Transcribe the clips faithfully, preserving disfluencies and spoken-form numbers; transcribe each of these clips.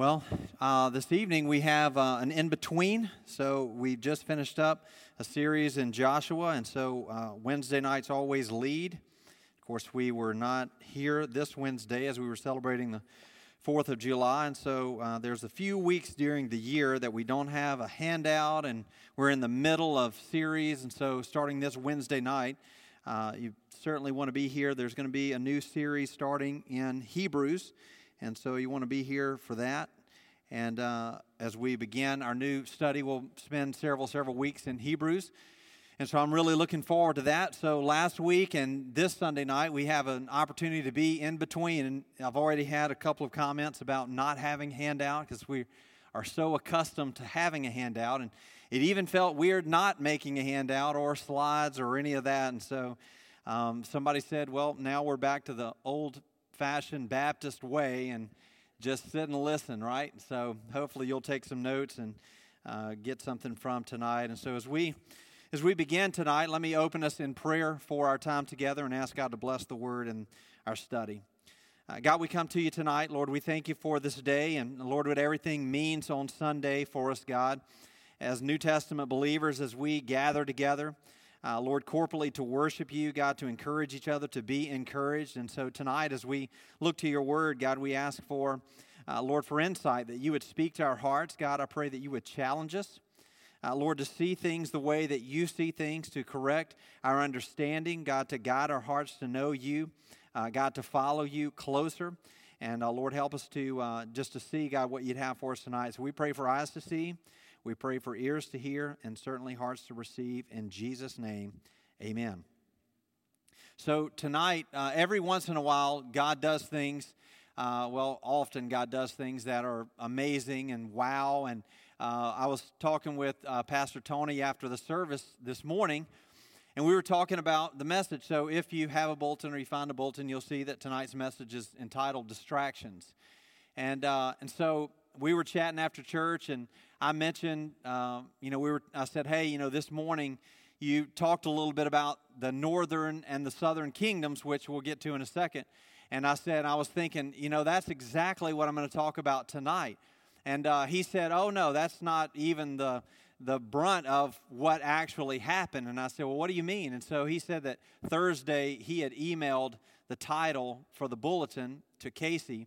Well, uh, this evening we have uh, an in-between, so we just finished up a series in Joshua, and so uh, Wednesday nights always lead. Of course, we were not here this Wednesday as we were celebrating the fourth of July, and so uh, there's a few weeks during the year that we don't have a handout, and we're in the middle of series, and so starting this Wednesday night, uh, you certainly want to be here. There's going to be a new series starting in Hebrews. And so you want to be here for that. And uh, as we begin our new study, we'll spend several, several weeks in Hebrews. And so I'm really looking forward to that. So last week and this Sunday night, we have an opportunity to be in between. And I've already had a couple of comments about not having handout because we are so accustomed to having a handout. And it even felt weird not making a handout or slides or any of that. And so um, somebody said, well, now we're back to the old fashioned Baptist way and just sit and listen, right? So hopefully you'll take some notes and uh, get something from tonight. And so as we as we begin tonight, let me open us in prayer for our time together and ask God to bless the word and our study. Uh, God, we come to you tonight. Lord, we thank you for this day. And Lord, what everything means on Sunday for us, God, as New Testament believers, as we gather together, Uh, Lord, corporately to worship you, God, to encourage each other, to be encouraged. And so tonight, as we look to your word, God, we ask for, uh, Lord, for insight, that you would speak to our hearts. God, I pray that you would challenge us, uh, Lord, to see things the way that you see things, to correct our understanding, God, to guide our hearts to know you, uh, God, to follow you closer. And, uh, Lord, help us to uh, just to see, God, what you'd have for us tonight. So we pray for eyes to see. We pray for ears to hear and certainly hearts to receive. In Jesus' name, amen. So tonight, uh, every once in a while, God does things, uh, well, often God does things that are amazing and wow. And uh, I was talking with uh, Pastor Tony after the service this morning, and we were talking about the message. So if you have a bulletin or you find a bulletin, you'll see that tonight's message is entitled Distractions. And, uh, and so we were chatting after church, and I mentioned, uh, you know, we were. I said, hey, you know, this morning you talked a little bit about the northern and the southern kingdoms, which we'll get to in a second. And I said, I was thinking, you know, that's exactly what I'm going to talk about tonight. And uh, he said, oh, no, that's not even the the brunt of what actually happened. And I said, well, what do you mean? And so he said that Thursday he had emailed the title for the bulletin to Casey,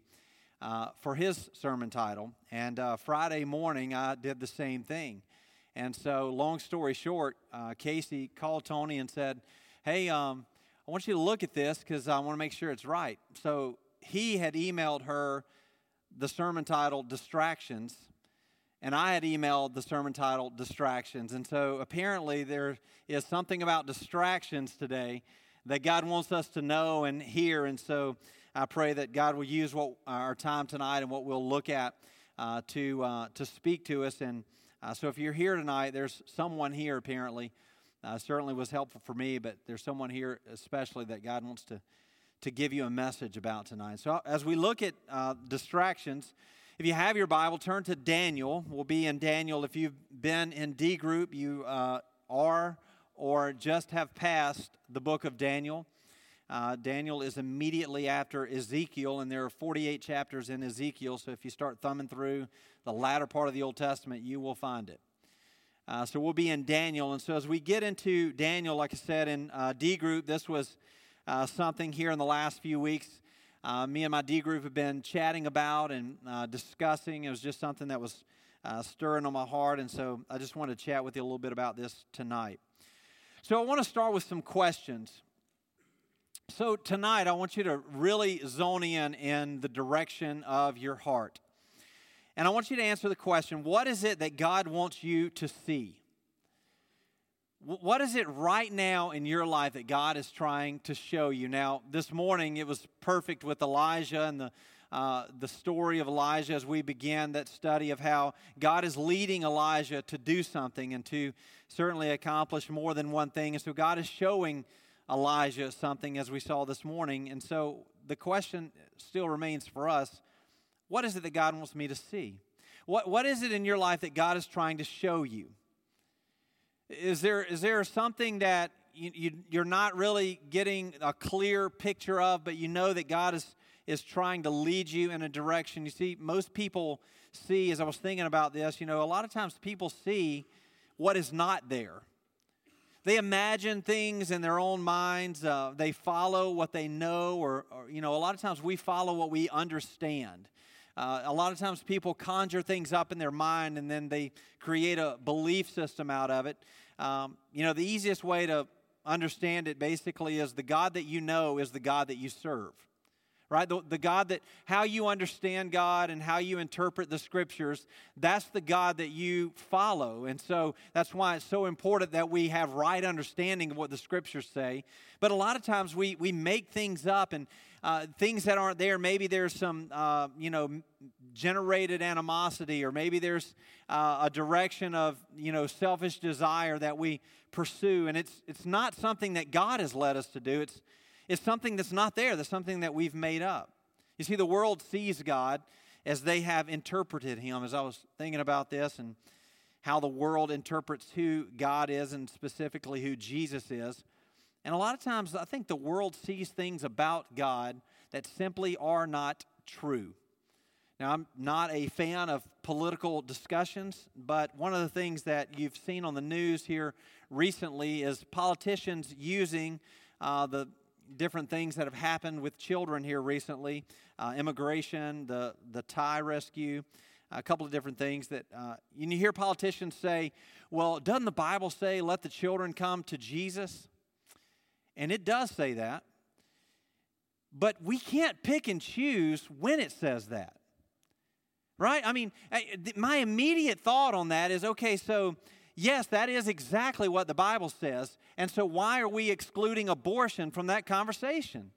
Uh, for his sermon title, and uh, Friday morning I did the same thing. And so, long story short, uh, Casey called Tony and said, hey, um, I want you to look at this because I want to make sure it's right. So he had emailed her the sermon title, Distractions, and I had emailed the sermon title, Distractions. And so apparently there is something about distractions today that God wants us to know and hear, and so I pray that God will use what our time tonight and what we'll look at uh, to uh, to speak to us. And uh, so if you're here tonight, there's someone here apparently. Uh, certainly was helpful for me, but there's someone here especially that God wants to, to give you a message about tonight. So as we look at uh, distractions, if you have your Bible, turn to Daniel. We'll be in Daniel. If you've been in D group, you uh, are or just have passed the book of Daniel. Uh, Daniel is immediately after Ezekiel, and there are forty-eight chapters in Ezekiel, so if you start thumbing through the latter part of the Old Testament, you will find it. Uh, so we'll be in Daniel, and so as we get into Daniel, like I said, in uh, D group, this was uh, something here in the last few weeks uh, me and my D group have been chatting about and uh, discussing. It was just something that was uh, stirring on my heart, and so I just wanted to chat with you a little bit about this tonight. So I want to start with some questions. So tonight, I want you to really zone in in the direction of your heart. And I want you to answer the question, what is it that God wants you to see? What is it right now in your life that God is trying to show you? Now, this morning, it was perfect with Elijah and the uh, the story of Elijah as we began that study of how God is leading Elijah to do something and to certainly accomplish more than one thing. And so God is showing Elijah something, as we saw this morning. And so the question still remains for us, what is it that God wants me to see? What What is it in your life that God is trying to show you? Is there is there something that you, you, you're not really getting a clear picture of, but you know that God is is trying to lead you in a direction. You see, most people see, as I was thinking about this, you know, a lot of times people see what is not there. They imagine things in their own minds. Uh, they follow what they know, or, or, you know, a lot of times we follow what we understand. Uh, a lot of times people conjure things up in their mind, and then they create a belief system out of it. Um, you know, the easiest way to understand it basically is the God that you know is the God that you serve, right? The, the God that, how you understand God and how you interpret the scriptures, that's the God that you follow. And so that's why it's so important that we have right understanding of what the scriptures say. But a lot of times we we make things up and uh, things that aren't there. Maybe there's some, uh, you know, generated animosity, or maybe there's uh, a direction of, you know, selfish desire that we pursue. And it's it's not something that God has led us to do. It's It's something that's not there. That's something that we've made up. You see, the world sees God as they have interpreted him. As I was thinking about this and how the world interprets who God is and specifically who Jesus is. And a lot of times I think the world sees things about God that simply are not true. Now, I'm not a fan of political discussions, but one of the things that you've seen on the news here recently is politicians using uh, the different things that have happened with children here recently, uh, immigration, the the Thai rescue, a couple of different things that uh, you hear politicians say, well, doesn't the Bible say, let the children come to Jesus? And it does say that, but we can't pick and choose when it says that, right? I mean, my immediate thought on that is, okay, so yes, that is exactly what the Bible says. And so why are we excluding abortion from that conversation?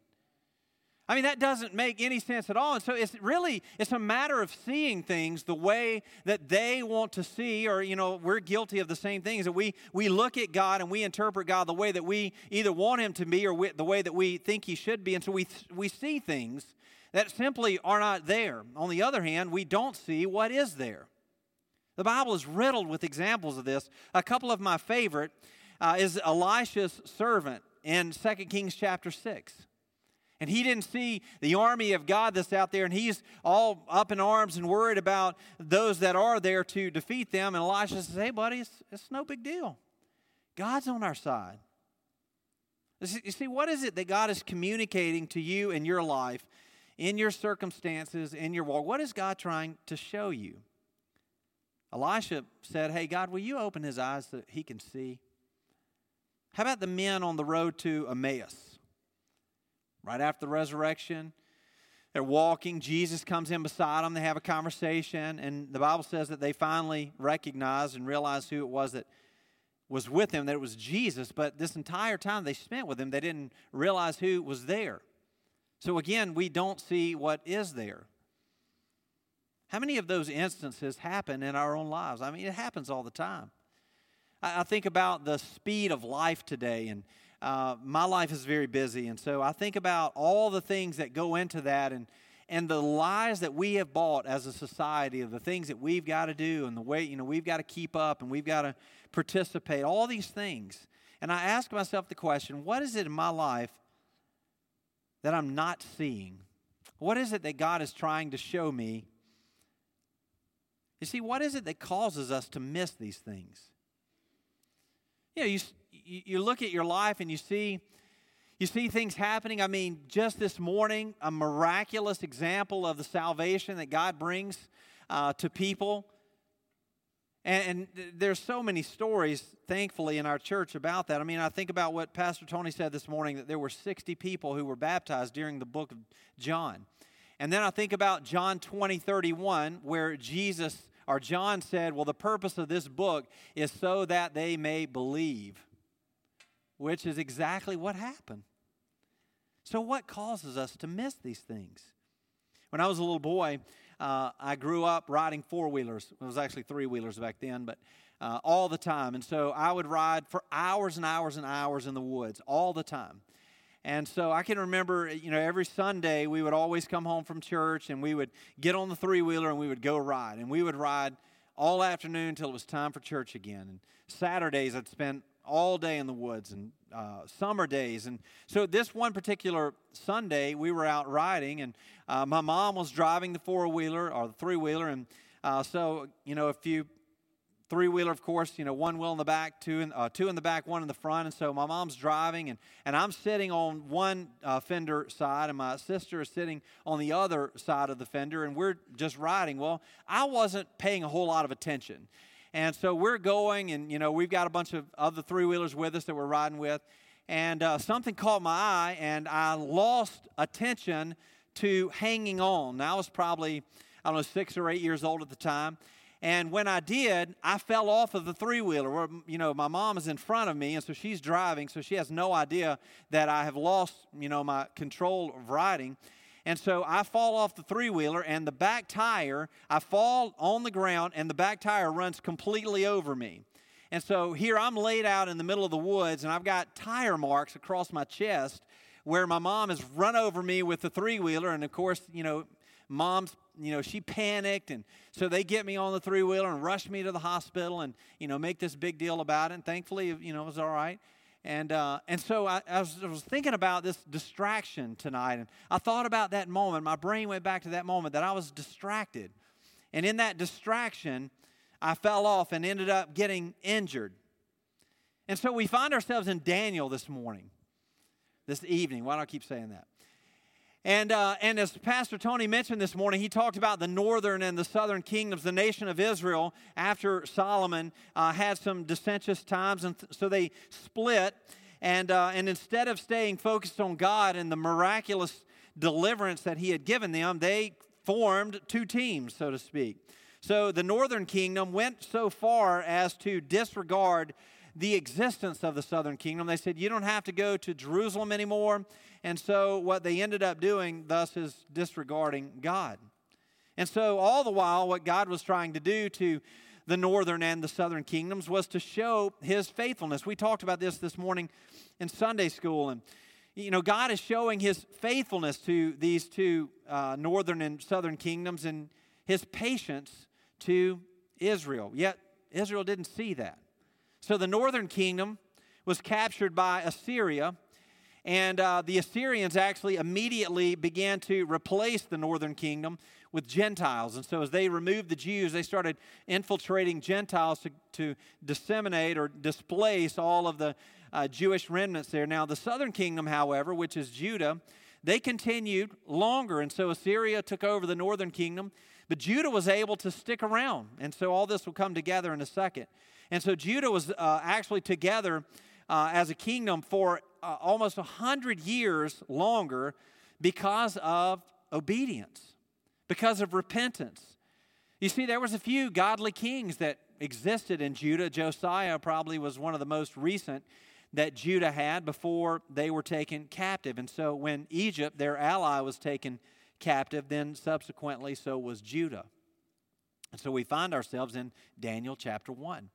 I mean, that doesn't make any sense at all. And so it's really, it's a matter of seeing things the way that they want to see, or, you know, we're guilty of the same things. That we we look at God and we interpret God the way that we either want him to be or we, the way that we think he should be. And so we we see things that simply are not there. On the other hand, we don't see what is there. The Bible is riddled with examples of this. A couple of my favorite uh, is Elisha's servant in Second Kings chapter six. And he didn't see the army of God that's out there, and he's all up in arms and worried about those that are there to defeat them. And Elisha says, hey, buddy, it's, it's no big deal. God's on our side. You see, what is it that God is communicating to you in your life, in your circumstances, in your walk? What is God trying to show you? Elisha said, hey, God, will you open his eyes so that he can see? How about the men on the road to Emmaus? Right after the resurrection, they're walking. Jesus comes in beside them. They have a conversation. And the Bible says that they finally recognized and realized who it was that was with them, that it was Jesus. But this entire time they spent with him, they didn't realize who was there. So again, we don't see what is there. How many of those instances happen in our own lives? I mean, it happens all the time. I, I think about the speed of life today, and uh, my life is very busy, and so I think about all the things that go into that and and the lies that we have bought as a society of the things that we've got to do and the way, you know, we've got to keep up and we've got to participate, all these things. And I ask myself the question, what is it in my life that I'm not seeing? What is it that God is trying to show me? You see, what is it that causes us to miss these things? You know, you you look at your life and you see you see things happening. I mean, just this morning, a miraculous example of the salvation that God brings uh, to people. And, and there's so many stories, thankfully, in our church about that. I mean, I think about what Pastor Tony said this morning, that there were sixty people who were baptized during the book of John. And then I think about John twenty, thirty-one, where Jesus or John said, well, the purpose of this book is so that they may believe, which is exactly what happened. So what causes us to miss these things? When I was a little boy, uh, I grew up riding four-wheelers. It was actually three-wheelers back then, but uh, all the time. And so I would ride for hours and hours and hours in the woods all the time. And so I can remember, you know, every Sunday we would always come home from church and we would get on the three-wheeler and we would go ride. And we would ride all afternoon until it was time for church again. And Saturdays I'd spend all day in the woods and uh, summer days. And so this one particular Sunday, we were out riding, and uh, my mom was driving the four-wheeler or the three-wheeler. And uh, so, you know, a few three-wheeler, of course, you know, one wheel in the back, two in, uh, two in the back, one in the front. And so my mom's driving, and, and I'm sitting on one uh, fender side, and my sister is sitting on the other side of the fender, and we're just riding. Well, I wasn't paying a whole lot of attention. And so we're going, and, you know, we've got a bunch of other three-wheelers with us that we're riding with. And uh, something caught my eye, and I lost attention to hanging on. Now, I was probably, I don't know, six or eight years old at the time. And when I did, I fell off of the three-wheeler. Where, you know, my mom is in front of me, and so she's driving, so she has no idea that I have lost, you know, my control of riding. And so I fall off the three-wheeler, and the back tire, I fall on the ground, and the back tire runs completely over me. And so here I'm laid out in the middle of the woods, and I've got tire marks across my chest where my mom has run over me with the three-wheeler. And, of course, you know, mom's You know, she panicked, and so they get me on the three-wheeler and rush me to the hospital and, you know, make this big deal about it. And thankfully, you know, it was all right. And uh, and so I, I, was, I was thinking about this distraction tonight, and I thought about that moment. My brain went back to that moment that I was distracted. And in that distraction, I fell off and ended up getting injured. And so we find ourselves in Daniel this morning, this evening. Why do I keep saying that? And uh, and as Pastor Tony mentioned this morning, he talked about the northern and the southern kingdoms. The nation of Israel, after Solomon, uh, had some dissentious times, and th- so they split. And uh, and instead of staying focused on God and the miraculous deliverance that he had given them, they formed two teams, so to speak. So the northern kingdom went so far as to disregard the existence of the southern kingdom. They said, you don't have to go to Jerusalem anymore. And so what they ended up doing, thus, is disregarding God. And so all the while, what God was trying to do to the northern and the southern kingdoms was to show his faithfulness. We talked about this this morning in Sunday school. And, you know, God is showing his faithfulness to these two uh, northern and southern kingdoms and his patience to Israel. Yet Israel didn't see that. So the northern kingdom was captured by Assyria. And uh, the Assyrians actually immediately began to replace the northern kingdom with Gentiles. And so as they removed the Jews, they started infiltrating Gentiles to, to disseminate or displace all of the uh, Jewish remnants there. Now, the southern kingdom, however, which is Judah, they continued longer. And so Assyria took over the northern kingdom. But Judah was able to stick around. And so all this will come together in a second. And so Judah was uh, actually together uh, as a kingdom for Uh, almost one hundred years longer because of obedience, because of repentance. You see, there was a few godly kings that existed in Judah. Josiah probably was one of the most recent that Judah had before they were taken captive. And so when Egypt, their ally, was taken captive, then subsequently so was Judah. And so we find ourselves in Daniel chapter one.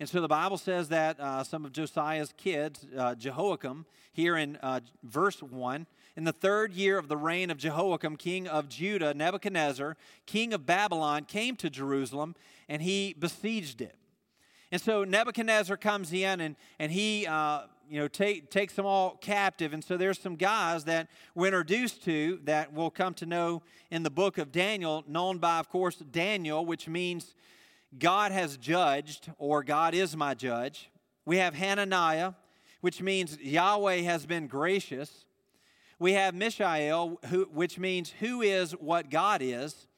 And so the Bible says that uh, some of Josiah's kids, uh, Jehoiakim, here in uh, verse one, in the third year of the reign of Jehoiakim, king of Judah, Nebuchadnezzar, king of Babylon, came to Jerusalem, and he besieged it. And so Nebuchadnezzar comes in, and, and he uh, you know, take, takes them all captive. And so there's some guys that we're introduced to that we'll come to know in the book of Daniel, known by, of course, Daniel, which means God has judged, or God is my judge. We have Hananiah, which means Yahweh has been gracious. We have Mishael, who, which means who is what God is.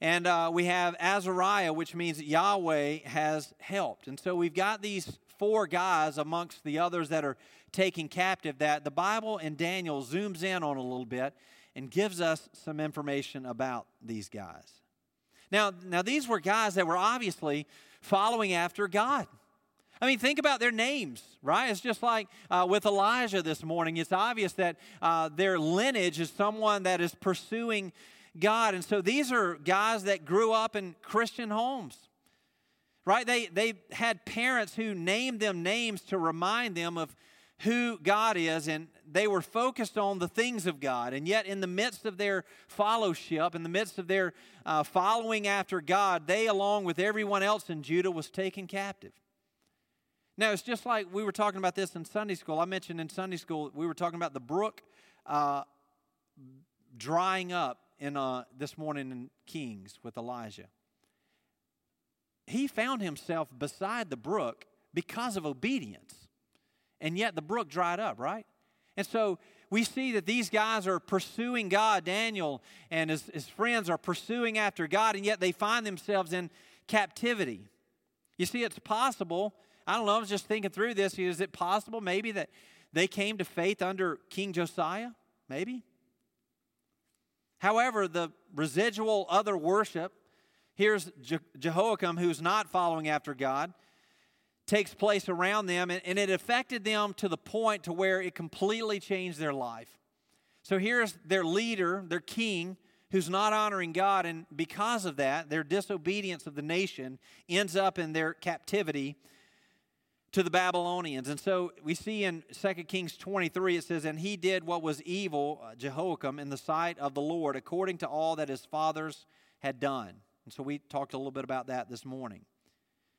And uh, we have Azariah, which means Yahweh has helped. And so we've got these four guys amongst the others that are taken captive that the Bible in Daniel zooms in on a little bit and gives us some information about these guys. Now, now these were guys that were obviously following after God. I mean, think about their names, right? It's just like uh, with Elijah this morning. It's obvious that uh, their lineage is someone that is pursuing God. And so these are guys that grew up in Christian homes, right? They, they had parents who named them names to remind them of who God is, and they were focused on the things of God. And yet in the midst of their fellowship, in the midst of their uh, following after God, they, along with everyone else in Judah, was taken captive. Now, it's just like we were talking about this in Sunday school. I mentioned in Sunday school, we were talking about the brook uh, drying up in uh, this morning in Kings with Elijah. He found himself beside the brook because of obedience. And yet the brook dried up, right? And so we see that these guys are pursuing God. Daniel and his, his friends are pursuing after God, and yet they find themselves in captivity. You see, it's possible. I don't know, I was just thinking through this. Is it possible maybe that they came to faith under King Josiah? Maybe. However, the residual other worship, here's Je- Jehoiakim, who's not following after God, takes place around them, and, and it affected them to the point to where it completely changed their life. So here's their leader, their king, who's not honoring God, and because of that, their disobedience of the nation ends up in their captivity to the Babylonians. And so we see in Second Kings twenty-three, it says, "And he did what was evil, Jehoiakim, in the sight of the Lord, according to all that his fathers had done." And so we talked a little bit about that this morning.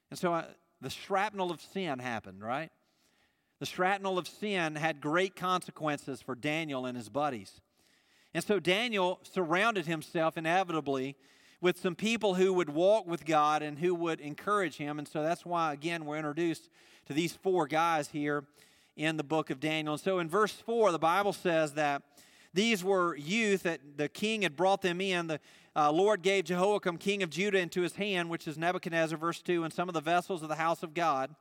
And so I, the shrapnel of sin happened, right? The shrapnel of sin had great consequences for Daniel and his buddies. And so Daniel surrounded himself inevitably with some people who would walk with God and who would encourage him. And so that's why, again, we're introduced to these four guys here in the book of Daniel. And so in verse four, the Bible says that these were youth that the king had brought them in. The uh, Lord gave Jehoiakim, king of Judah, into his hand, which is Nebuchadnezzar, verse two, and some of the vessels of the house of God.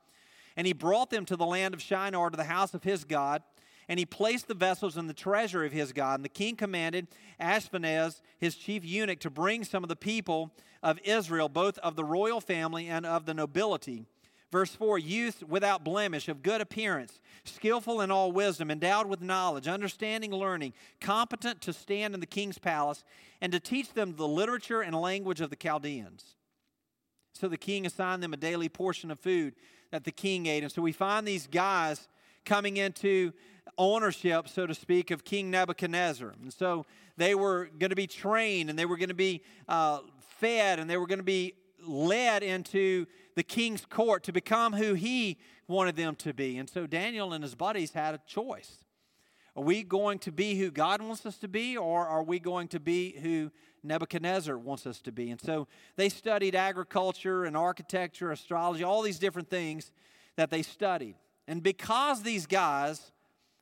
And he brought them to the land of Shinar, to the house of his God. And he placed the vessels in the treasury of his God. And the king commanded Ashpenaz, his chief eunuch, to bring some of the people of Israel, both of the royal family and of the nobility. Verse four, youth without blemish, of good appearance, skillful in all wisdom, endowed with knowledge, understanding, learning, competent to stand in the king's palace, and to teach them the literature and language of the Chaldeans. So the king assigned them a daily portion of food that the king ate. And so we find these guys coming into ownership, so to speak, of King Nebuchadnezzar. And so they were going to be trained, and they were going to be uh, fed, and they were going to be led into the king's court to become who he wanted them to be. And so Daniel and his buddies had a choice. Are we going to be who God wants us to be, or are we going to be who Nebuchadnezzar wants us to be? And so they studied agriculture and architecture, astrology, all these different things that they studied. And because these guys,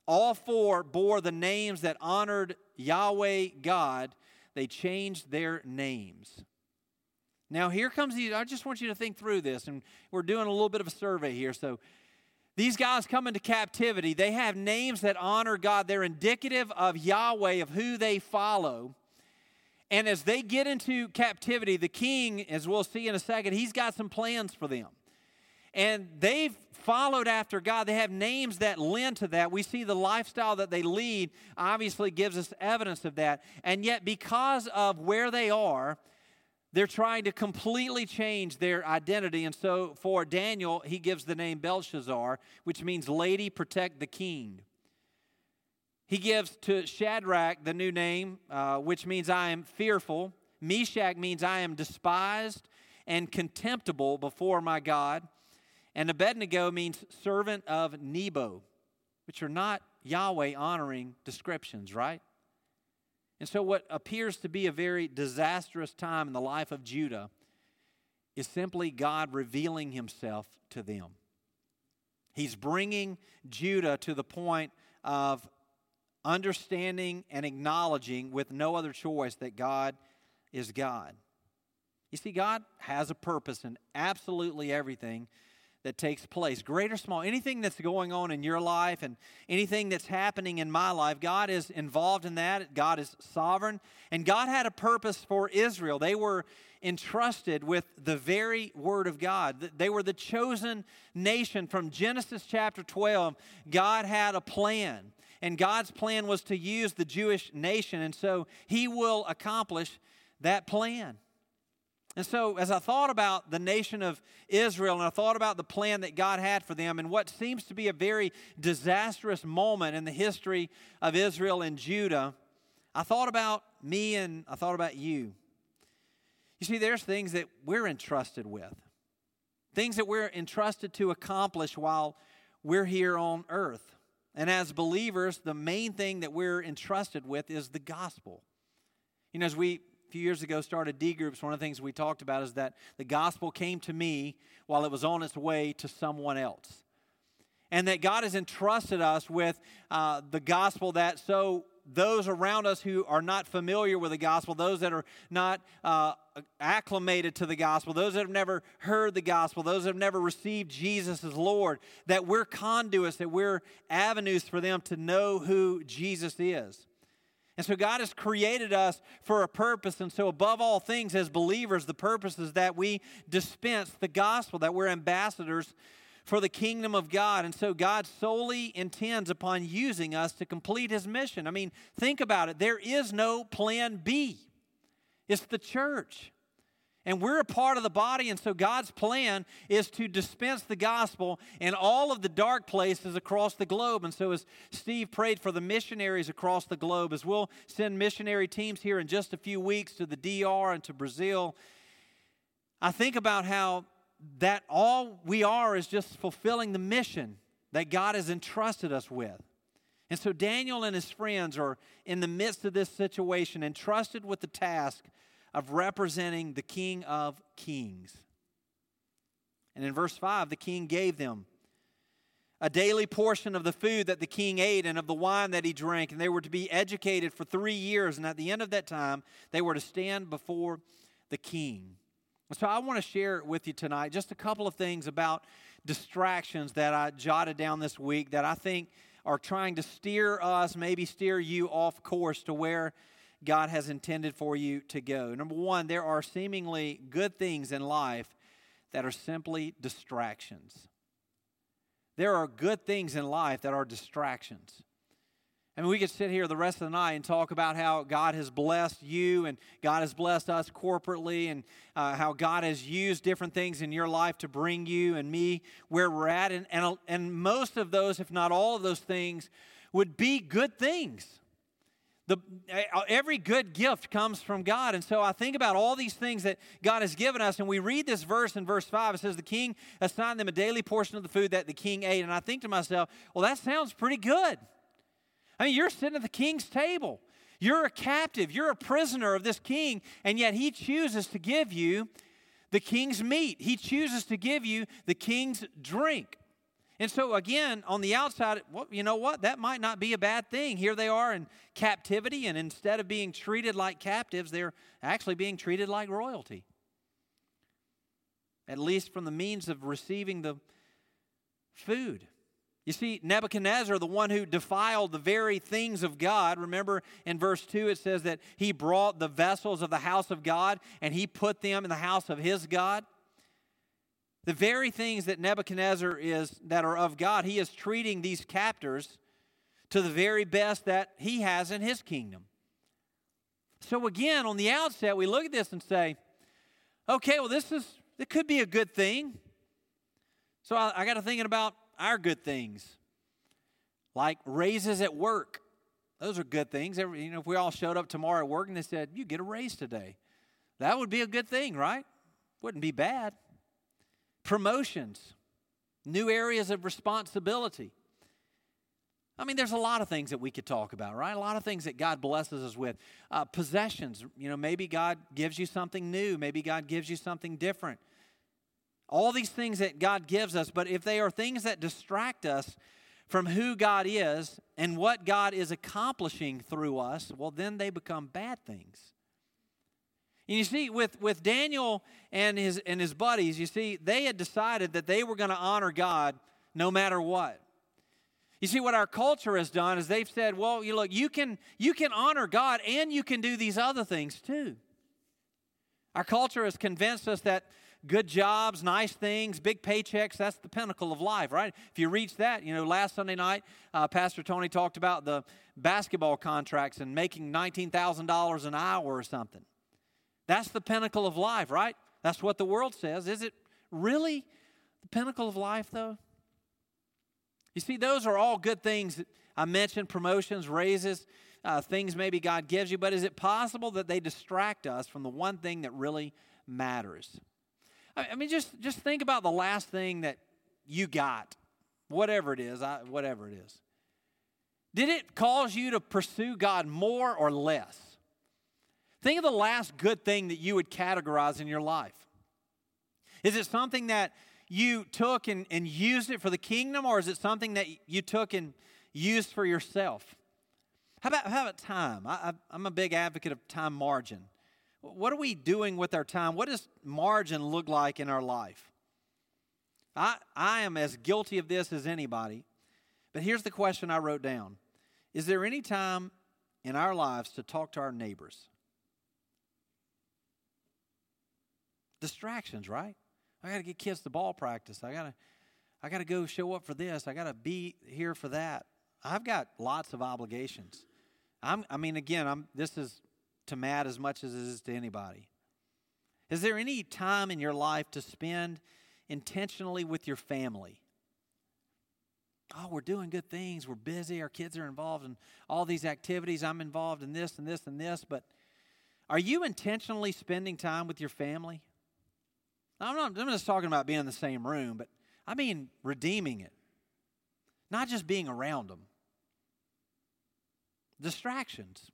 all four, bore the names that honored Yahweh God, they changed their names. Now, here comes these. I just want you to think through this, and we're doing a little bit of a survey here. So these guys come into captivity. They have names that honor God. They're indicative of Yahweh, of who they follow. And as they get into captivity, the king, as we'll see in a second, he's got some plans for them. And they've followed after God. They have names that lend to that. We see the lifestyle that they lead obviously gives us evidence of that. And yet, because of where they are, they're trying to completely change their identity. And so for Daniel, he gives the name Belshazzar, which means lady, protect the king. He gives to Shadrach the new name, uh, which means I am fearful. Meshach means I am despised and contemptible before my God. And Abednego means servant of Nebo, which are not Yahweh-honoring descriptions, right? And so what appears to be a very disastrous time in the life of Judah is simply God revealing himself to them. He's bringing Judah to the point of understanding and acknowledging with no other choice that God is God. You see, God has a purpose in absolutely everything that takes place, great or small. Anything that's going on in your life and anything that's happening in my life, God is involved in that. God is sovereign. And God had a purpose for Israel. They were entrusted with the very word of God. They were the chosen nation. From Genesis chapter twelve, God had a plan. And God's plan was to use the Jewish nation. And so he will accomplish that plan. And so as I thought about the nation of Israel and I thought about the plan that God had for them and what seems to be a very disastrous moment in the history of Israel and Judah, I thought about me and I thought about you. You see, there's things that we're entrusted with. things that we're entrusted to accomplish while we're here on earth. And as believers, the main thing that we're entrusted with is the gospel. You know, as we, a few years ago, started D Groups, one of the things we talked about is that the gospel came to me while it was on its way to someone else. And that God has entrusted us with uh, the gospel, that so those around us who are not familiar with the gospel, those that are not uh, acclimated to the gospel, those that have never heard the gospel, those that have never received Jesus as Lord, that we're conduits, that we're avenues for them to know who Jesus is. And so God has created us for a purpose. And so above all things, as believers, the purpose is that we dispense the gospel, that we're ambassadors for the kingdom of God. And so God solely intends upon using us to complete his mission. I mean, think about it. There is no plan B. It's the church. And we're a part of the body, and so God's plan is to dispense the gospel in all of the dark places across the globe. And so as Steve prayed for the missionaries across the globe, as we'll send missionary teams here in just a few weeks to the D R and to Brazil, I think about how that all we are is just fulfilling the mission that God has entrusted us with. And so Daniel and his friends are in the midst of this situation, entrusted with the task of representing the King of Kings. And in verse five, the king gave them a daily portion of the food that the king ate and of the wine that he drank, and they were to be educated for three years, and at the end of that time, they were to stand before the king. So I want to share with you tonight just a couple of things about distractions that I jotted down this week that I think are trying to steer us, maybe steer you off course to where God has intended for you to go. Number one, there are seemingly good things in life that are simply distractions. There are good things in life that are distractions. I mean, we could sit here the rest of the night and talk about how God has blessed you and God has blessed us corporately, and uh, how God has used different things in your life to bring you and me where we're at. And, and, and most of those, if not all of those things, would be good things. The, every good gift comes from God. And so I think about all these things that God has given us, and we read this verse in verse five. It says, the king assigned them a daily portion of the food that the king ate. And I think to myself, well, that sounds pretty good. I mean, you're sitting at the king's table. You're a captive. You're a prisoner of this king, and yet he chooses to give you the king's meat. He chooses to give you the king's drink. And so, again, on the outside, well, you know what? That might not be a bad thing. Here they are in captivity, and instead of being treated like captives, they're actually being treated like royalty, at least from the means of receiving the food. You see, Nebuchadnezzar, the one who defiled the very things of God, remember in verse two it says that he brought the vessels of the house of God and he put them in the house of his God. The very things that Nebuchadnezzar is, that are of God, he is treating these captors to the very best that he has in his kingdom. So again, on the outset, we look at this and say, okay, well, this is, it could be a good thing. So I, I got to thinking about our good things, like raises at work. Those are good things. Every, you know, if we all showed up tomorrow at work and they said, you get a raise today, that would be a good thing, right? Wouldn't be bad. Promotions, new areas of responsibility. I mean, there's a lot of things that we could talk about, right? A lot of things that God blesses us with. Uh, possessions, you know, maybe God gives you something new. Maybe God gives you something different. All these things that God gives us, but if they are things that distract us from who God is and what God is accomplishing through us, well, then they become bad things. And you see, with, with Daniel and his and his buddies, you see, they had decided that they were going to honor God no matter what. You see, what our culture has done is they've said, well, you look, you can you can honor God and you can do these other things too. Our culture has convinced us that good jobs, nice things, big paychecks, that's the pinnacle of life, right? If you reach that, you know, last Sunday night, uh, Pastor Tony talked about the basketball contracts and making nineteen thousand dollars an hour or something. That's the pinnacle of life, right? That's what the world says. Is it really the pinnacle of life, though? You see, those are all good things. I mentioned promotions, raises, uh, things maybe God gives you, but is it possible that they distract us from the one thing that really matters? I mean, just, just think about the last thing that you got, whatever it is, I, whatever it is. Did it cause you to pursue God more or less? Think of the last good thing that you would categorize in your life. Is it something that you took and, and used it for the kingdom, or is it something that you took and used for yourself? How about, how about time? I, I, I'm a big advocate of time margin. What are we doing with our time? What does margin look like in our life? I, I am as guilty of this as anybody. But here's the question I wrote down. Is there any time in our lives to talk to our neighbors? Distractions, right? I got to get kids to ball practice. I got to I got to go show up for this. I got to be here for that. I've got lots of obligations. I'm, I mean, again, I'm, this is to Matt as much as it is to anybody. Is there any time in your life to spend intentionally with your family? Oh, we're doing good things. We're busy. Our kids are involved in all these activities. I'm involved in this and this and this. But are you intentionally spending time with your family? I'm not I'm just talking about being in the same room, but I mean redeeming it. Not just being around them. Distractions.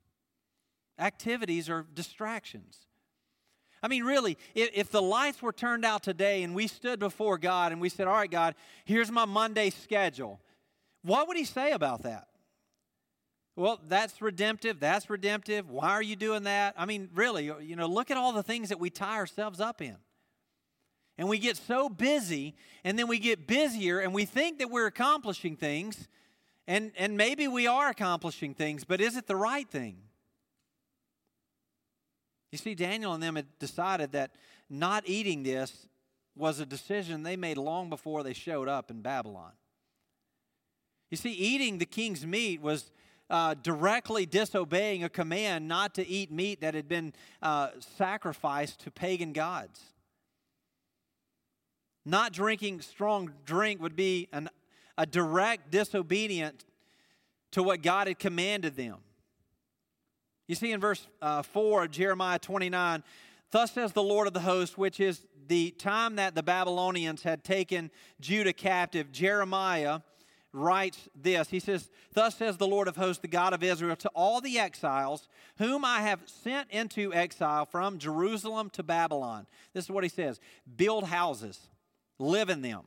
Activities are distractions. I mean, really, if, if the lights were turned out today and we stood before God and we said, all right, God, here's my Monday schedule, what would he say about that? Well, that's redemptive, that's redemptive, why are you doing that? I mean, really, you know, look at all the things that we tie ourselves up in. And we get so busy, and then we get busier, and we think that we're accomplishing things, and, and maybe we are accomplishing things, but is it the right thing? You see, Daniel and them had decided that not eating this was a decision they made long before they showed up in Babylon. You see, eating the king's meat was uh, directly disobeying a command not to eat meat that had been uh, sacrificed to pagan gods. Not drinking strong drink would be an, a direct disobedience to what God had commanded them. You see in verse uh, four of Jeremiah twenty-nine, thus says the Lord of the hosts, which is the time that the Babylonians had taken Judah captive. Jeremiah writes this. He says, thus says the Lord of hosts, the God of Israel, to all the exiles whom I have sent into exile from Jerusalem to Babylon. This is what he says. Build houses, live in them,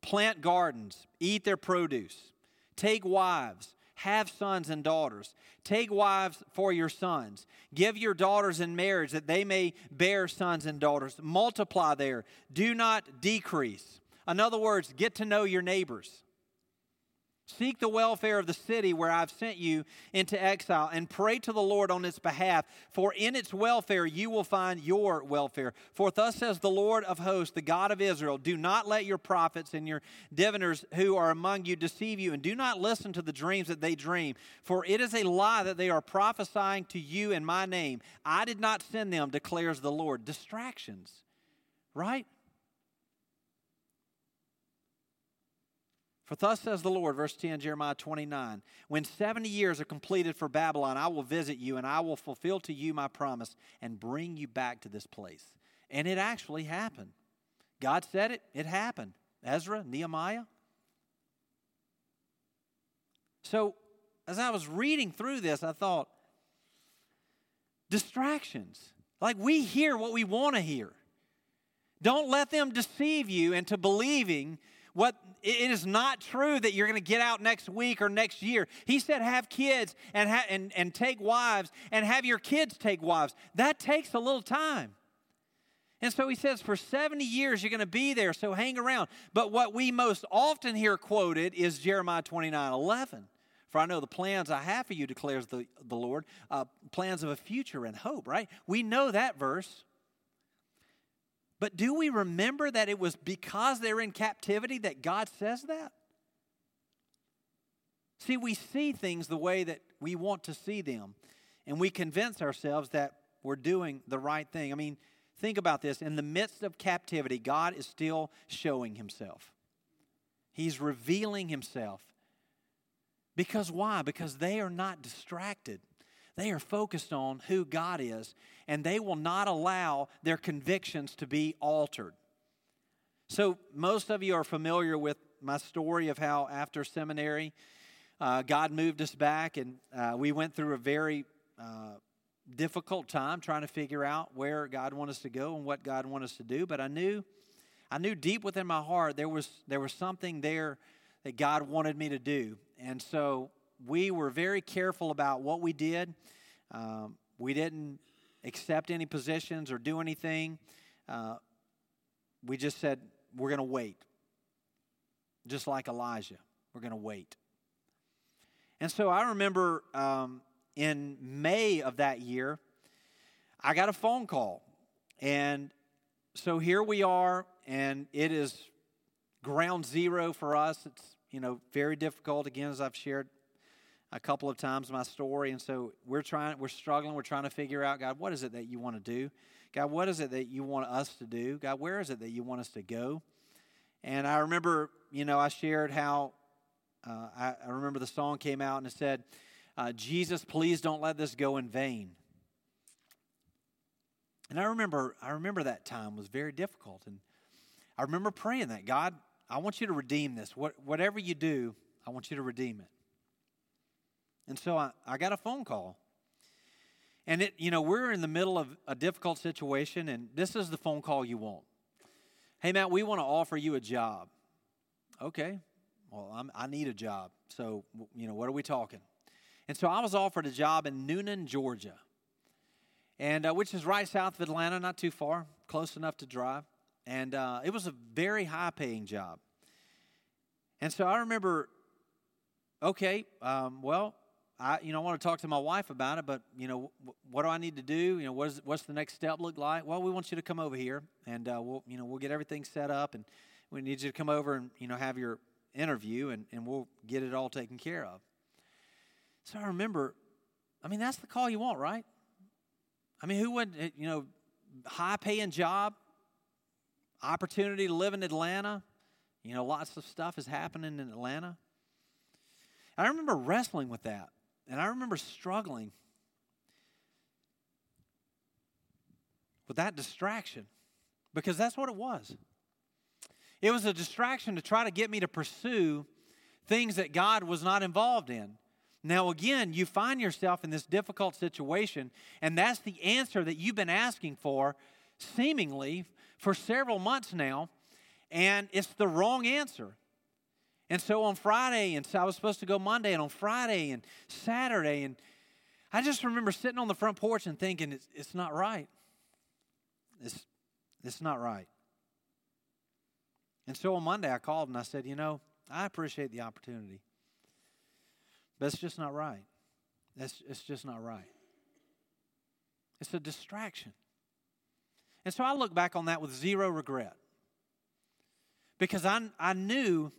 plant gardens, eat their produce, take wives, have sons and daughters. Take wives for your sons. Give your daughters in marriage that they may bear sons and daughters. Multiply there. Do not decrease. In other words, get to know your neighbors. Seek the welfare of the city where I've sent you into exile and pray to the Lord on its behalf, for in its welfare you will find your welfare. For thus says the Lord of hosts, the God of Israel, do not let your prophets and your diviners who are among you deceive you, and do not listen to the dreams that they dream. For it is a lie that they are prophesying to you in my name. I did not send them, declares the Lord. Distractions, right? For thus says the Lord, verse ten, Jeremiah twenty-nine, when seventy years are completed for Babylon, I will visit you and I will fulfill to you my promise and bring you back to this place. And it actually happened. God said it, it happened. Ezra, Nehemiah. So as I was reading through this, I thought, distractions. Like we hear what we want to hear. Don't let them deceive you into believing what it is not true that you're going to get out next week or next year. He said have kids and, ha- and, and take wives and have your kids take wives. That takes a little time. And so he says for seventy years you're going to be there, so hang around. But what we most often hear quoted is Jeremiah twenty-nine eleven. For I know the plans I have for you, declares the, the Lord, uh, plans of a future and hope, right? We know that verse. But do we remember that it was because they're in captivity that God says that? See, we see things the way that we want to see them, and we convince ourselves that we're doing the right thing. I mean, think about this. In the midst of captivity, God is still showing himself. He's revealing himself. Because why? Because they are not distracted. They are focused on who God is, and they will not allow their convictions to be altered. So most of you are familiar with my story of how after seminary, uh, God moved us back, and uh, we went through a very uh, difficult time trying to figure out where God wanted us to go and what God wanted us to do. But I knew, I knew deep within my heart there was there was something there that God wanted me to do, and so we were very careful about what we did. Um, we didn't accept any positions or do anything. Uh, we just said, we're going to wait. Just like Elijah, we're going to wait. And so I remember um, in May of that year, I got a phone call. And so here we are, and it is ground zero for us. It's, you know, very difficult, again, as I've shared a couple of times my story, and so we're trying, we're struggling, we're trying to figure out, God, what is it that you want to do? God, what is it that you want us to do? God, where is it that you want us to go? And I remember, you know, I shared how, uh, I, I remember the song came out and it said, uh, Jesus, please don't let this go in vain. And I remember, I remember that time was very difficult, and I remember praying that, God, I want you to redeem this. What, whatever you do, I want you to redeem it. And so I, I got a phone call. And, it, you know, we're in the middle of a difficult situation, and this is the phone call you want. Hey, Matt, we want to offer you a job. Okay, well, I'm, I need a job. So, you know, what are we talking? And so I was offered a job in Noonan, Georgia, and uh, which is right south of Atlanta, not too far, close enough to drive. And uh, it was a very high-paying job. And so I remember, okay, um, well, I, you know, I want to talk to my wife about it, but, you know, what do I need to do? You know, what is, what's the next step look like? Well, we want you to come over here, and, uh, we'll, you know, we'll get everything set up, and we need you to come over and, you know, have your interview, and, and we'll get it all taken care of. So I remember, I mean, that's the call you want, right? I mean, who wouldn't, you know, high-paying job, opportunity to live in Atlanta. You know, lots of stuff is happening in Atlanta. I remember wrestling with that. And I remember struggling with that distraction, because that's what it was. It was a distraction to try to get me to pursue things that God was not involved in. Now, again, you find yourself in this difficult situation, and that's the answer that you've been asking for, seemingly, for several months now, and it's the wrong answer. And so on Friday, and so I was supposed to go Monday, and on Friday and Saturday, and I just remember sitting on the front porch and thinking, it's, it's not right. It's, it's not right. And so on Monday, I called and I said, you know, I appreciate the opportunity, but it's just not right. That's it's just not right. It's a distraction. And so I look back on that with zero regret, because I I knew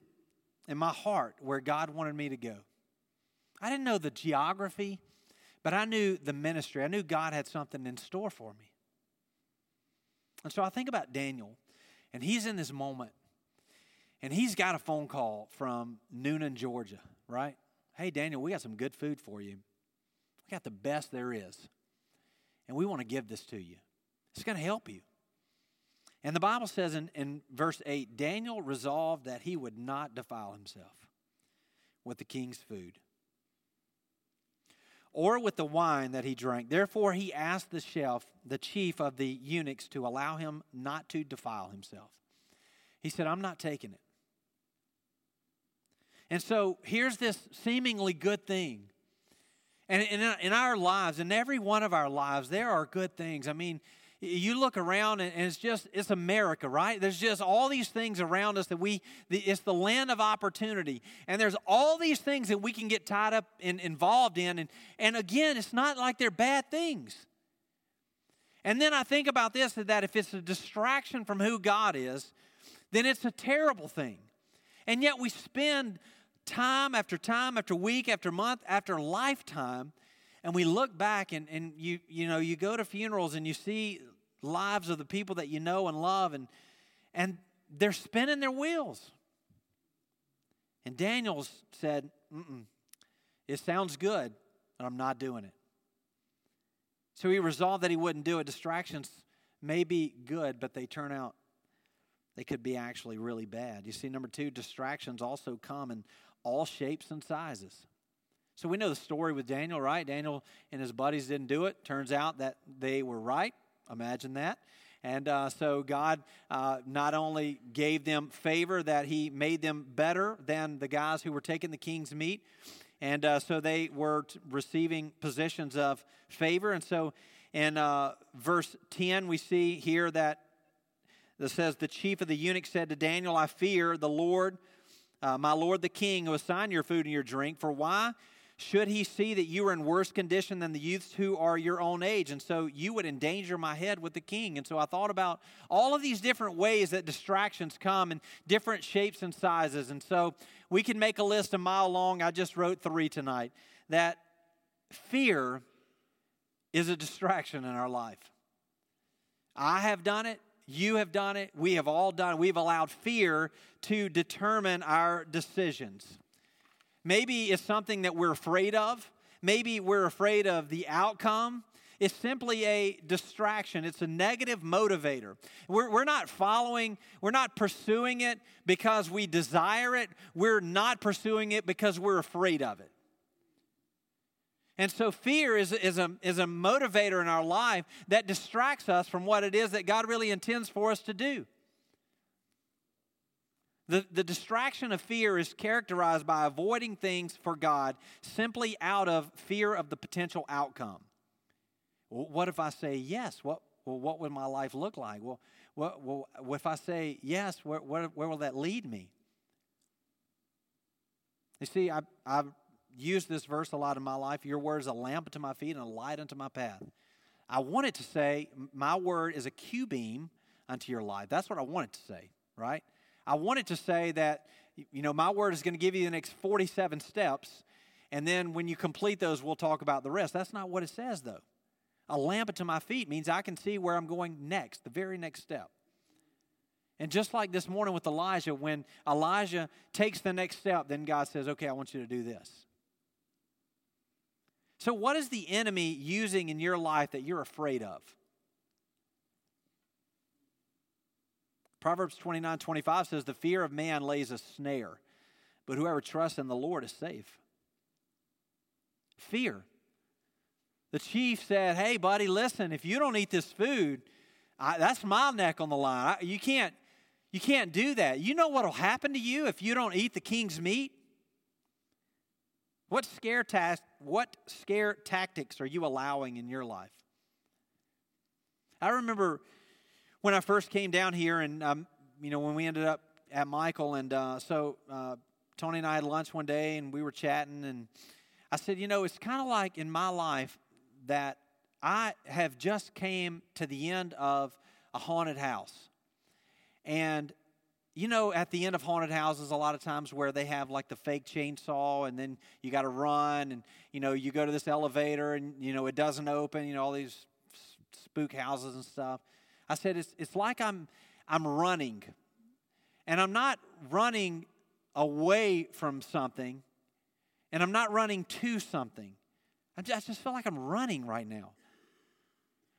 in my heart where God wanted me to go. I didn't know the geography, but I knew the ministry. I knew God had something in store for me. And so I think about Daniel, and he's in this moment, and he's got a phone call from Noonan, Georgia, right? Hey, Daniel, we got some good food for you. We got the best there is, and we want to give this to you. It's going to help you. And the Bible says in, in verse eight, Daniel resolved that he would not defile himself with the king's food or with the wine that he drank. Therefore, he asked the chef, the chief of the eunuchs, to allow him not to defile himself. He said, I'm not taking it. And so here's this seemingly good thing. And in, in our lives, in every one of our lives, there are good things. I mean, you look around, and it's just, it's America, right? There's just all these things around us that we, it's the land of opportunity. And there's all these things that we can get tied up and involved in. And, and again, it's not like they're bad things. And then I think about this, that if it's a distraction from who God is, then it's a terrible thing. And yet we spend time after time, after week, after month, after lifetime, and we look back, and, and you you know, you go to funerals and you see lives of the people that you know and love, and and they're spinning their wheels. And Daniel said, mm-mm, it sounds good, but I'm not doing it. So he resolved that he wouldn't do it. Distractions may be good, but they turn out They could be actually really bad. You see, number two, distractions also come in all shapes and sizes. So we know the story with Daniel, right? Daniel and his buddies didn't do it. Turns out that they were right. Imagine that. And uh, so God uh, not only gave them favor, that he made them better than the guys who were taking the king's meat. And uh, so they were t- receiving positions of favor. And so in uh, verse ten, we see here that it says, the chief of the eunuchs said to Daniel, I fear the Lord, uh, my Lord the king, who assigned your food and your drink. For why should he see that you are in worse condition than the youths who are your own age? And so you would endanger my head with the king. And so I thought about all of these different ways that distractions come in different shapes and sizes. And so we can make a list a mile long. I just wrote three tonight. That fear is a distraction in our life. I have done it. You have done it. We have all done it. We've allowed fear to determine our decisions. Maybe it's something that we're afraid of. Maybe we're afraid of the outcome. It's simply a distraction. It's a negative motivator. We're, we're not following, we're not pursuing it because we desire it. We're not pursuing it because we're afraid of it. And so fear is, is, a, is a motivator in our life that distracts us from what it is that God really intends for us to do. The, the distraction of fear is characterized by avoiding things for God simply out of fear of the potential outcome. Well, what if I say yes? What, well, what would my life look like? Well, what, well if I say yes, where, where, where will that lead me? You see, I, I've used this verse a lot in my life. Your word is a lamp unto my feet and a light unto my path. I wanted to say my word is a Q-beam unto your life. That's what I wanted to say, right? I wanted to say that, you know, my word is going to give you the next forty-seven steps, and then when you complete those, we'll talk about the rest. That's not what it says, though. A lamp unto my feet means I can see where I'm going next, the very next step. And just like this morning with Elijah, when Elijah takes the next step, then God says, okay, I want you to do this. So what is the enemy using in your life that you're afraid of? Proverbs twenty-nine twenty-five says, the fear of man lays a snare, but whoever trusts in the Lord is safe. Fear. The chief said, hey, buddy, listen, if you don't eat this food, I, that's my neck on the line. I, you can't, you can't do that. You know what will happen to you if you don't eat the king's meat? What scare, ta- what scare tactics are you allowing in your life? I remember when I first came down here, and um, you know, when we ended up at Michael, and uh, so uh, Tony and I had lunch one day, and we were chatting, and I said, you know, it's kind of like in my life that I have just came to the end of a haunted house, and you know, at the end of haunted houses, a lot of times where they have like the fake chainsaw, and then you got to run, and you know, you go to this elevator, and you know, it doesn't open, you know, all these spook houses and stuff. I said, it's it's like I'm I'm running, and I'm not running away from something, and I'm not running to something. I just, I just feel like I'm running right now.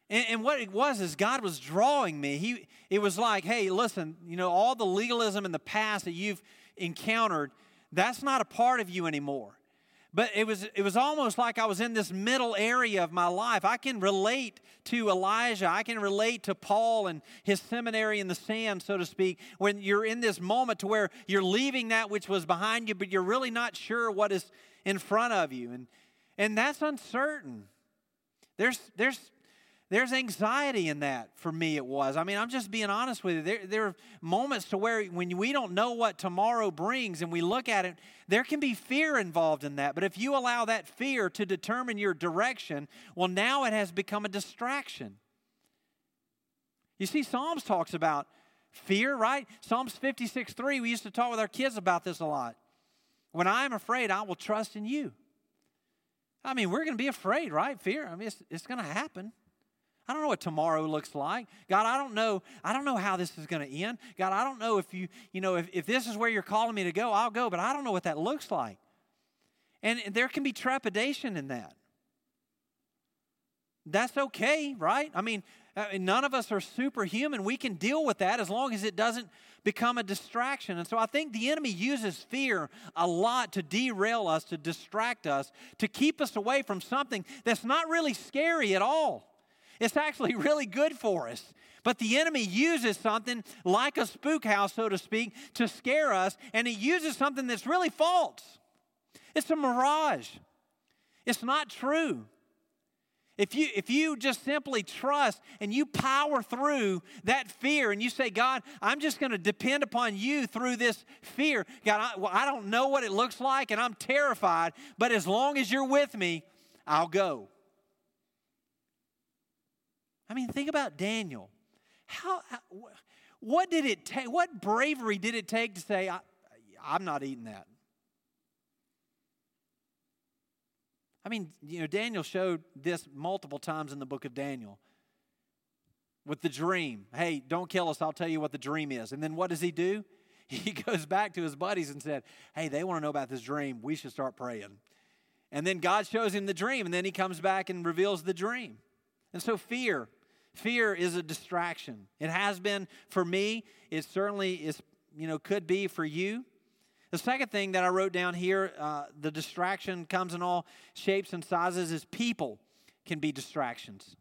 And, and what it was is God was drawing me. He It was like, hey, listen, you know, all the legalism in the past that you've encountered, that's not a part of you anymore. But it was it was almost like I was in this middle area of my life. I can relate to Elijah. I can relate to Paul and his seminary in the sand, so to speak, when you're in this moment to where you're leaving that which was behind you, but you're really not sure what is in front of you. And and that's uncertain. There's there's there's anxiety in that for me it was. I mean, I'm just being honest with you. There, there are moments to where when we don't know what tomorrow brings and we look at it, there can be fear involved in that. But if you allow that fear to determine your direction, well, now it has become a distraction. You see, Psalms talks about fear, right? Psalms fifty-six three, we used to talk with our kids about this a lot. When I am afraid, I will trust in you. I mean, we're going to be afraid, right? Fear, I mean, it's, it's going to happen. I don't know what tomorrow looks like. God, I don't know. I don't know how this is going to end. God, I don't know if you, you know, if, if this is where you're calling me to go, I'll go, but I don't know what that looks like. And there can be trepidation in that. That's okay, right? I mean, I mean, none of us are superhuman. We can deal with that as long as it doesn't become a distraction. And so I think the enemy uses fear a lot to derail us, to distract us, to keep us away from something that's not really scary at all. It's actually really good for us. But the enemy uses something like a spook house, so to speak, to scare us, and he uses something that's really false. It's a mirage. It's not true. If you if you just simply trust and you power through that fear and you say, God, I'm just going to depend upon you through this fear. God, I, well, I don't know what it looks like and I'm terrified, but as long as you're with me, I'll go. I mean, think about Daniel. How, what did it take? What bravery did it take to say, I, I'm not eating that? I mean, you know, Daniel showed this multiple times in the book of Daniel with the dream. Hey, don't kill us. I'll tell you what the dream is. And then what does he do? He goes back to his buddies and said, hey, they want to know about this dream. We should start praying. And then God shows him the dream, and then he comes back and reveals the dream. And so fear, fear is a distraction. It has been for me. It certainly is, you know, could be for you. The second thing that I wrote down here, uh, the distraction comes in all shapes and sizes, is people can be distractions.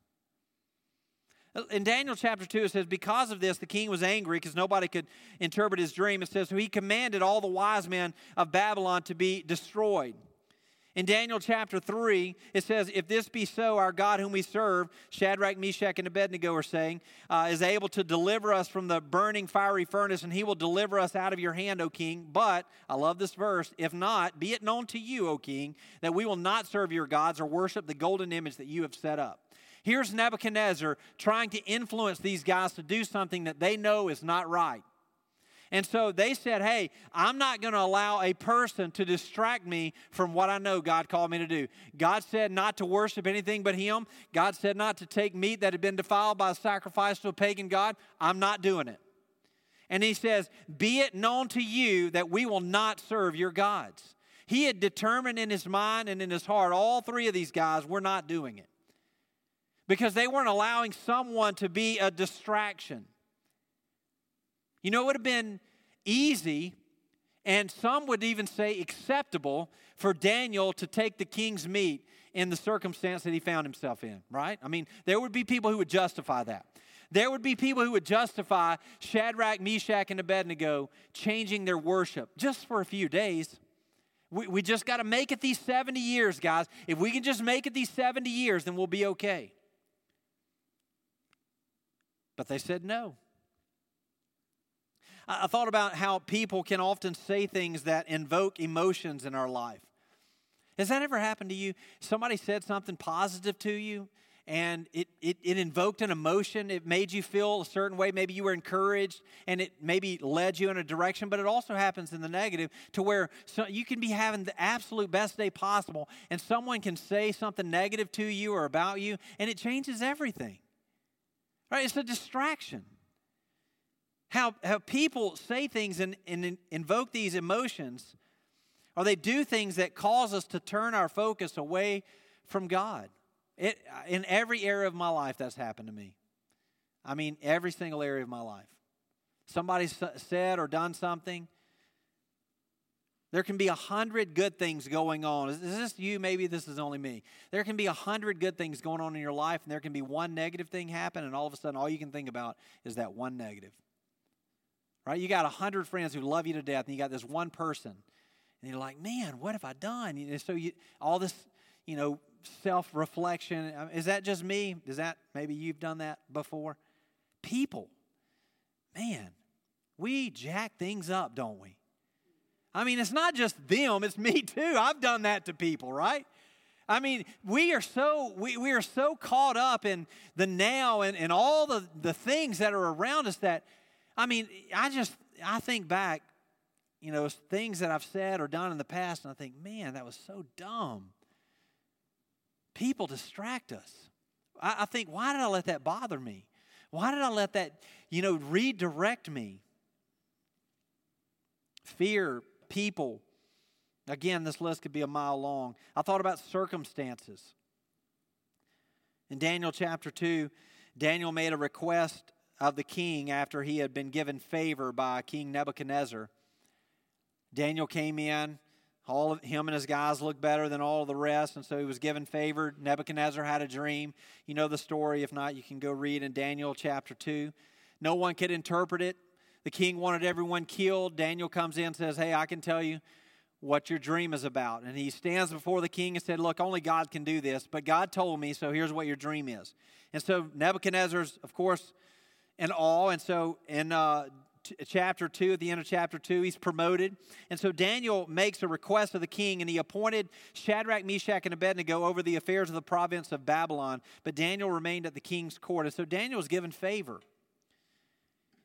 In Daniel chapter two, it says, because of this, the king was angry because nobody could interpret his dream. It says, so he commanded all the wise men of Babylon to be destroyed. In Daniel chapter three, it says, if this be so, our God whom we serve, Shadrach, Meshach, and Abednego are saying, uh, is able to deliver us from the burning fiery furnace, and he will deliver us out of your hand, O king. But, I love this verse, if not, be it known to you, O king, that we will not serve your gods or worship the golden image that you have set up. Here's Nebuchadnezzar trying to influence these guys to do something that they know is not right. And so they said, hey, I'm not going to allow a person to distract me from what I know God called me to do. God said not to worship anything but him. God said not to take meat that had been defiled by a sacrifice to a pagan god. I'm not doing it. And he says, be it known to you that we will not serve your gods. He had determined in his mind and in his heart, all three of these guys were not doing it. Because they weren't allowing someone to be a distraction. You know, it would have been easy, and some would even say acceptable, for Daniel to take the king's meat in the circumstance that he found himself in, right? I mean, there would be people who would justify that. There would be people who would justify Shadrach, Meshach, and Abednego changing their worship just for a few days. We, we just got to make it these seventy years, guys. If we can just make it these seventy years, then we'll be okay. But they said no. I thought about how people can often say things that invoke emotions in our life. Has that ever happened to you? Somebody said something positive to you, and it, it, it invoked an emotion. It made you feel a certain way. Maybe you were encouraged, and it maybe led you in a direction, but it also happens in the negative to where so you can be having the absolute best day possible, and someone can say something negative to you or about you, and it changes everything. Right? It's a distraction. How, how people say things and, and invoke these emotions, or they do things that cause us to turn our focus away from God. It, in every area of my life, that's happened to me. I mean, every single area of my life. Somebody said or done something. There can be a hundred good things going on. Is this you? Maybe this is only me. There can be a hundred good things going on in your life, and there can be one negative thing happen, and all of a sudden, all you can think about is that one negative. Right? You got a hundred friends who love you to death, and you got this one person, and you're like, man, what have I done? And so you, all this, you know, self-reflection. Is that just me? Is that, maybe you've done that before? People, man, we jack things up, don't we? I mean, it's not just them, it's me too. I've done that to people, right? I mean, we are so we, we are so caught up in the now and, and all the, the things that are around us that, I mean, I just, I think back, you know, things that I've said or done in the past, and I think, man, that was so dumb. People distract us. I, I think, why did I let that bother me? Why did I let that, you know, redirect me? Fear, people. Again, this list could be a mile long. I thought about circumstances. In Daniel chapter two, Daniel made a request of the king after he had been given favor by King Nebuchadnezzar. Daniel came in. All of him and his guys looked better than all of the rest, and so he was given favor. Nebuchadnezzar had a dream. You know the story. If not, you can go read in Daniel chapter two. No one could interpret it. The king wanted everyone killed. Daniel comes in and says, hey, I can tell you what your dream is about. And he stands before the king and said, look, only God can do this, but God told me, so here's what your dream is. And so Nebuchadnezzar's, of course, in awe. And so in uh, t- chapter two, at the end of chapter two, he's promoted. And so Daniel makes a request of the king, and he appointed Shadrach, Meshach, and Abednego over the affairs of the province of Babylon. But Daniel remained at the king's court. And so Daniel was given favor.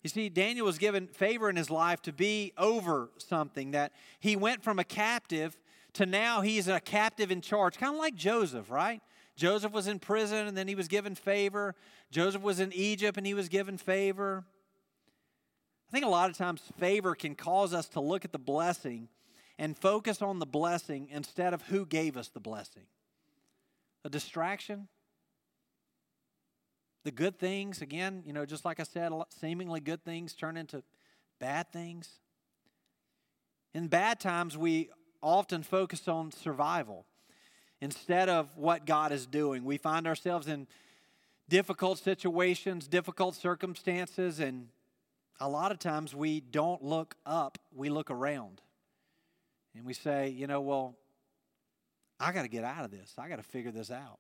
You see, Daniel was given favor in his life to be over something, that he went from a captive to now he's a captive in charge, kind of like Joseph, right? Joseph was in prison and then he was given favor. Joseph was in Egypt and he was given favor. I think a lot of times favor can cause us to look at the blessing and focus on the blessing instead of who gave us the blessing. A distraction. The good things, again, you know, just like I said, seemingly good things turn into bad things. In bad times, we often focus on survival instead of what God is doing. We find ourselves in difficult situations, difficult circumstances, and a lot of times we don't look up, we look around. And we say, you know, well, I got to get out of this. I got to figure this out.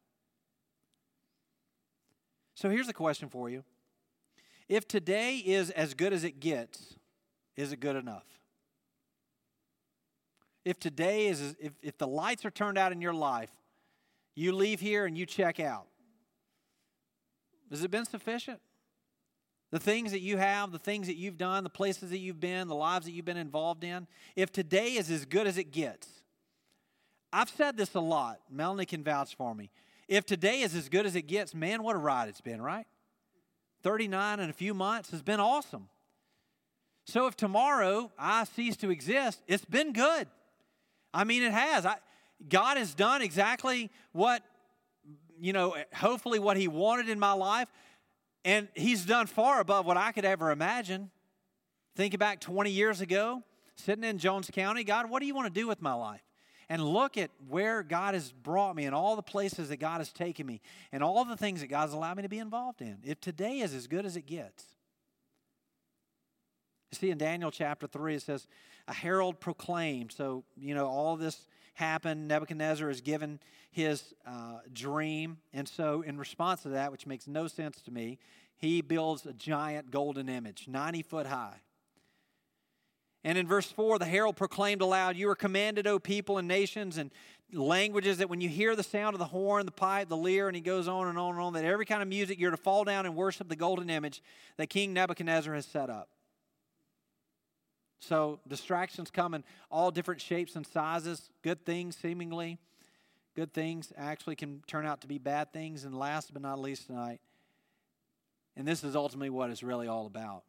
So here's a question for you. If today is as good as it gets, is it good enough? If today is, if, if the lights are turned out in your life, you leave here and you check out, has it been sufficient? The things that you have, the things that you've done, the places that you've been, the lives that you've been involved in, if today is as good as it gets, I've said this a lot. Melanie can vouch for me. If today is as good as it gets, man, what a ride it's been, right? thirty-nine in a few months has been awesome. So if tomorrow I cease to exist, it's been good. I mean, it has. I, God has done exactly what, you know, hopefully what He wanted in my life. And He's done far above what I could ever imagine. Think back twenty years ago, sitting in Jones County, God, what do you want to do with my life? And look at where God has brought me and all the places that God has taken me and all the things that God has allowed me to be involved in. If today is as good as it gets. You see, in Daniel chapter three, it says, a herald proclaimed. So, you know, all this happened. Nebuchadnezzar is given his uh, dream. And so in response to that, which makes no sense to me, he builds a giant golden image, ninety foot high. And in verse four, the herald proclaimed aloud, you are commanded, O people and nations and languages, that when you hear the sound of the horn, the pipe, the lyre, and he goes on and on and on, that every kind of music you're to fall down and worship the golden image that King Nebuchadnezzar has set up. So distractions come in all different shapes and sizes, good things seemingly. Good things actually can turn out to be bad things. And last but not least tonight, and this is ultimately what it's really all about,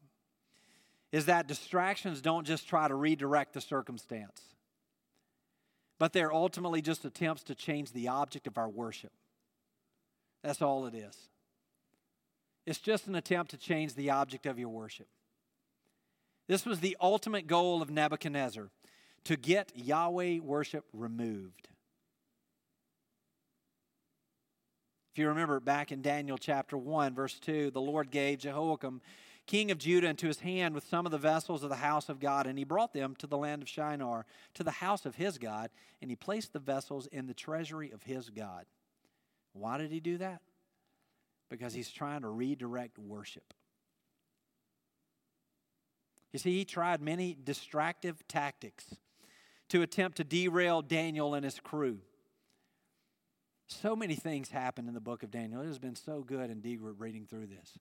is that distractions don't just try to redirect the circumstance, but they're ultimately just attempts to change the object of our worship. That's all it is. It's just an attempt to change the object of your worship. This was the ultimate goal of Nebuchadnezzar, to get Yahweh worship removed. If you remember back in Daniel chapter one, verse two, the Lord gave Jehoiakim, king of Judah, into his hand with some of the vessels of the house of God, and he brought them to the land of Shinar, to the house of his God, and he placed the vessels in the treasury of his God. Why did he do that? Because he's trying to redirect worship. You see, he tried many distractive tactics to attempt to derail Daniel and his crew. So many things happened in the book of Daniel. It has been so good in D group reading through this.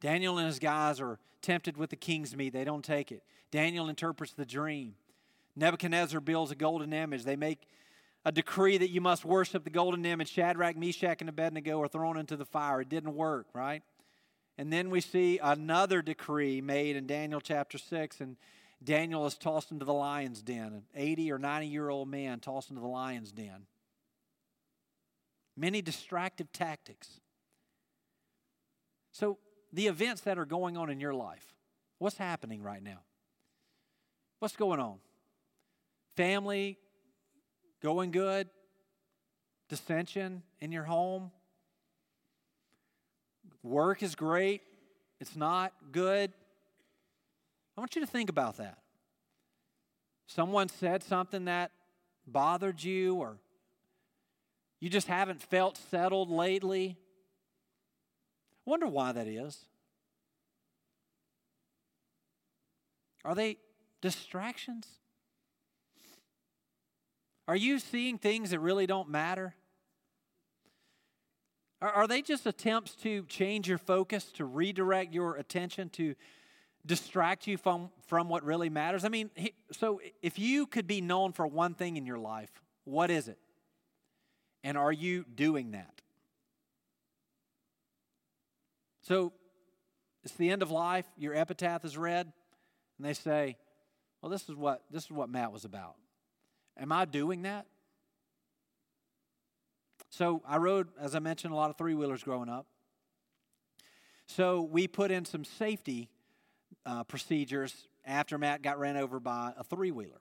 Daniel and his guys are tempted with the king's meat. They don't take it. Daniel interprets the dream. Nebuchadnezzar builds a golden image. They make a decree that you must worship the golden image. Shadrach, Meshach, and Abednego are thrown into the fire. It didn't work, right? And then we see another decree made in Daniel chapter six, and Daniel is tossed into the lion's den. An eighty or ninety-year-old man tossed into the lion's den. Many distractive tactics. So the events that are going on in your life, what's happening right now? What's going on? Family going good? Dissension in your home? Work is great. It's not good. I want you to think about that. Someone said something that bothered you, or you just haven't felt settled lately. I wonder why that is. Are they distractions? Are you seeing things that really don't matter? Are they just attempts to change your focus, to redirect your attention, to distract you from, from what really matters? I mean, so if you could be known for one thing in your life, what is it? And are you doing that? So it's the end of life. Your epitaph is read, and they say, well, this is what this is what Matt was about. Am I doing that? So I rode, as I mentioned, a lot of three-wheelers growing up. So we put in some safety uh, procedures after Matt got ran over by a three-wheeler.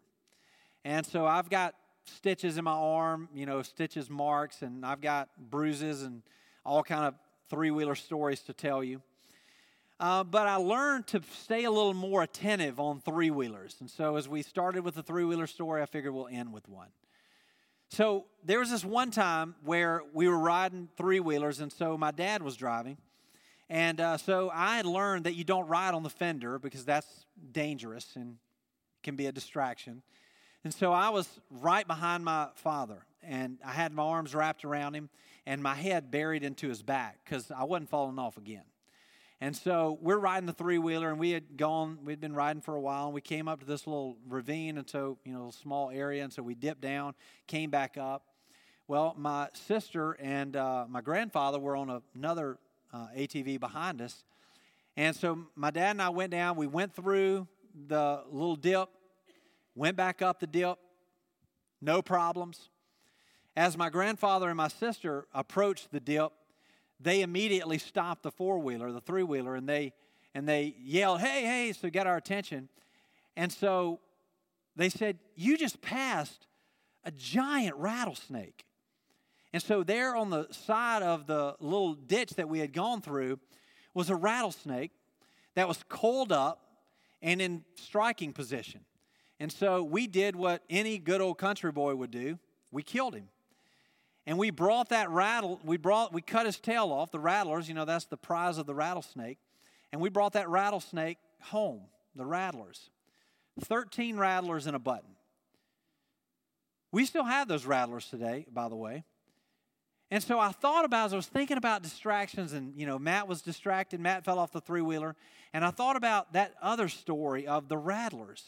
And so I've got stitches in my arm, you know, stitches, marks, and I've got bruises and all kind of three-wheeler stories to tell you. Uh, but I learned to stay a little more attentive on three-wheelers. And so as we started with the three-wheeler story, I figured we'll end with one. So there was this one time where we were riding three-wheelers, and so my dad was driving. And uh, so I had learned that you don't ride on the fender because that's dangerous and can be a distraction. And so I was right behind my father, and I had my arms wrapped around him and my head buried into his back because I wasn't falling off again. And so we're riding the three-wheeler, and we had gone, we'd been riding for a while, and we came up to this little ravine, and so, you know, small area, and so we dipped down, came back up. Well, my sister and uh, my grandfather were on a, another uh, A T V behind us, and so my dad and I went down, we went through the little dip, went back up the dip, no problems. As my grandfather and my sister approached the dip, they immediately stopped the four-wheeler, the three-wheeler, and they and they yelled, hey, hey, so got our attention. And so they said, you just passed a giant rattlesnake. And so there on the side of the little ditch that we had gone through was a rattlesnake that was coiled up and in striking position. And so we did what any good old country boy would do. We killed him. And we brought that rattle, we brought, we cut his tail off, the rattlers, you know, that's the prize of the rattlesnake. And we brought that rattlesnake home, the rattlers. thirteen rattlers in a button. We still have those rattlers today, by the way. And so I thought about, as I was thinking about distractions, and, you know, Matt was distracted, Matt fell off the three-wheeler, and I thought about that other story of the rattlers.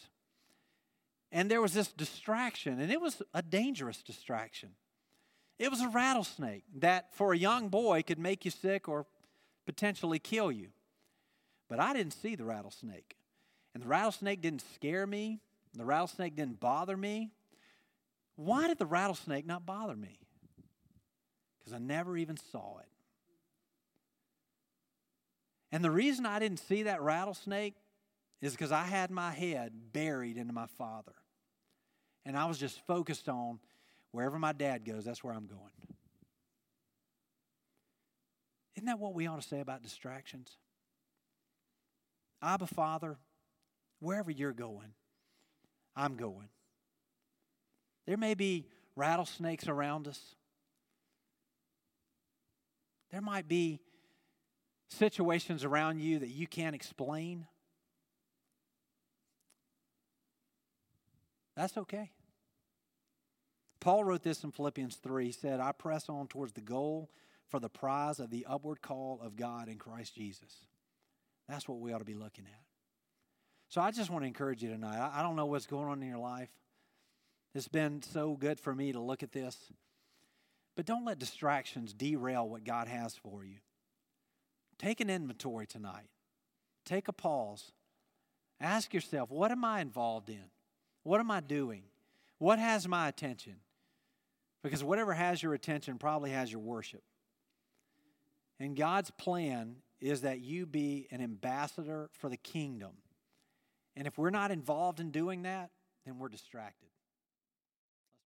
And there was this distraction, and it was a dangerous distraction. It was a rattlesnake that, for a young boy, could make you sick or potentially kill you. But I didn't see the rattlesnake. And the rattlesnake didn't scare me. The rattlesnake didn't bother me. Why did the rattlesnake not bother me? Because I never even saw it. And the reason I didn't see that rattlesnake is because I had my head buried into my father. And I was just focused on, wherever my dad goes, that's where I'm going. Isn't that what we ought to say about distractions? Abba, Father, wherever you're going, I'm going. There may be rattlesnakes around us. There might be situations around you that you can't explain. That's okay. Paul wrote this in Philippians three. He said, I press on towards the goal for the prize of the upward call of God in Christ Jesus. That's what we ought to be looking at. So I just want to encourage you tonight. I don't know what's going on in your life. It's been so good for me to look at this. But don't let distractions derail what God has for you. Take an inventory tonight. Take a pause. Ask yourself, what am I involved in? What am I doing? What has my attention? Because whatever has your attention probably has your worship. And God's plan is that you be an ambassador for the kingdom. And if we're not involved in doing that, then we're distracted.